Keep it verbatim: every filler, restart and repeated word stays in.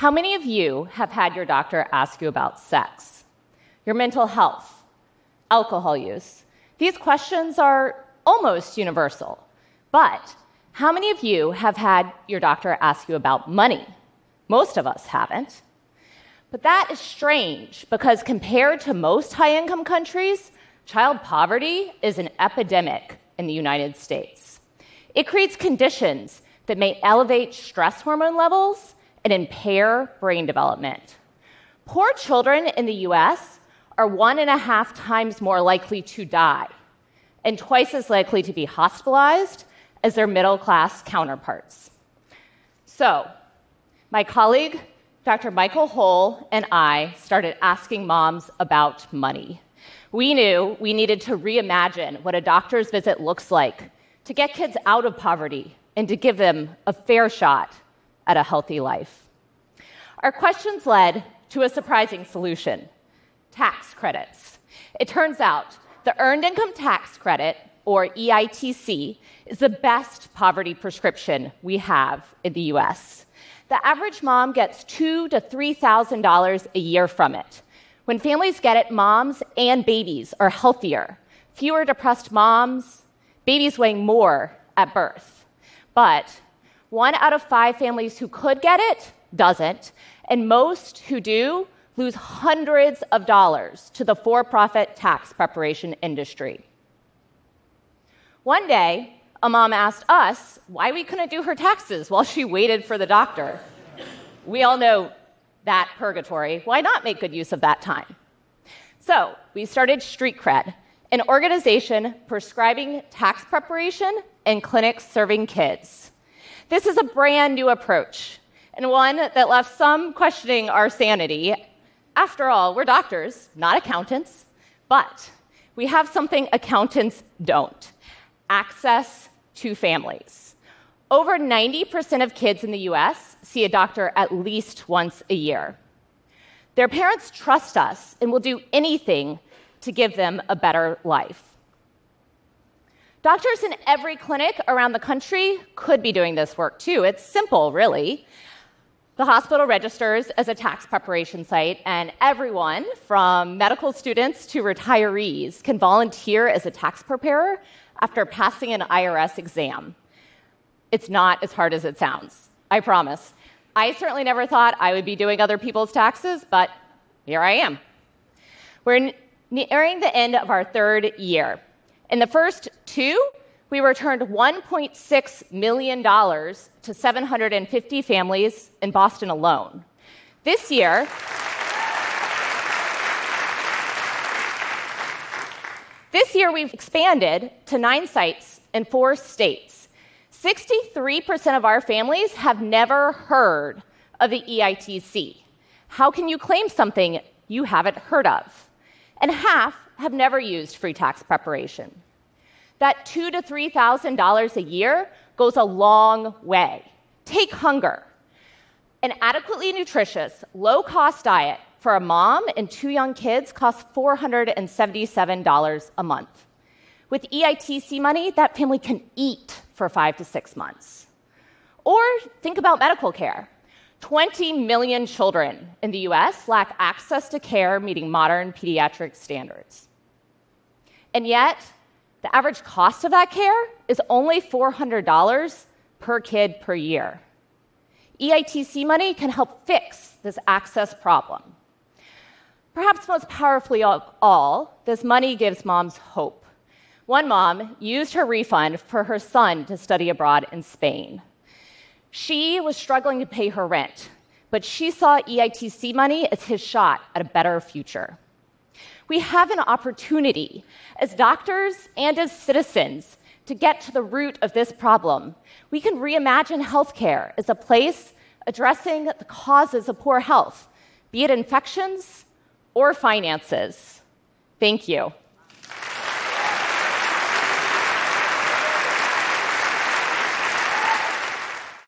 How many of you have had your doctor ask you about sex, your mental health, alcohol use? These questions are almost universal. But how many of you have had your doctor ask you about money? Most of us haven't. But that is strange, because compared to most high-income countries, child poverty is an epidemic in the United States. It creates conditions that may elevate stress hormone levels and impair brain development. Poor children in the U S are one and a half times more likely to die and twice as likely to be hospitalized as their middle-class counterparts. So my colleague, Doctor Michael Hole, and I started asking moms about money. We knew we needed to reimagine what a doctor's visit looks like to get kids out of poverty and to give them a fair shot at a healthy life. Our questions led to a surprising solution: tax credits. It turns out the Earned Income Tax Credit, or E I T C, is the best poverty prescription we have in the U S. The average mom gets two thousand to three thousand dollars a year from it. When families get it, moms and babies are healthier, fewer depressed moms, babies weighing more at birth. But one out of five families who could get it doesn't, and most who do lose hundreds of dollars to the for-profit tax preparation industry. One day, a mom asked us why we couldn't do her taxes while she waited for the doctor. We all know that purgatory. Why not make good use of that time? So we started StreetCred, an organization prescribing tax preparation and clinics serving kids. This is a brand new approach, and one that left some questioning our sanity. After all, we're doctors, not accountants, but we have something accountants don't: access to families. Over ninety percent of kids in the U S see a doctor at least once a year. Their parents trust us and will do anything to give them a better life. Doctors in every clinic around the country could be doing this work too. It's simple, really. The hospital registers as a tax preparation site, and everyone from medical students to retirees can volunteer as a tax preparer after passing an I R S exam. It's not as hard as it sounds, I promise. I certainly never thought I would be doing other people's taxes, but here I am. We're nearing the end of our third year. In the first two, we returned one point six million dollars to seven hundred fifty families in Boston alone. This year, this year we've expanded to nine sites in four states. sixty-three percent of our families have never heard of the E I T C. How can you claim something you haven't heard of? And half have never used free tax preparation. That two thousand to three thousand dollars a year goes a long way. Take hunger. An adequately nutritious, low-cost diet for a mom and two young kids costs four hundred seventy-seven dollars a month. With E I T C money, that family can eat for five to six months. Or think about medical care. twenty million children in the U S lack access to care meeting modern pediatric standards. And yet, the average cost of that care is only four hundred dollars per kid per year. E I T C money can help fix this access problem. Perhaps most powerfully of all, this money gives moms hope. One mom used her refund for her son to study abroad in Spain. She was struggling to pay her rent, but she saw E I T C money as his shot at a better future. We have an opportunity as doctors and as citizens to get to the root of this problem. We can reimagine healthcare as a place addressing the causes of poor health, be it infections or finances. Thank you.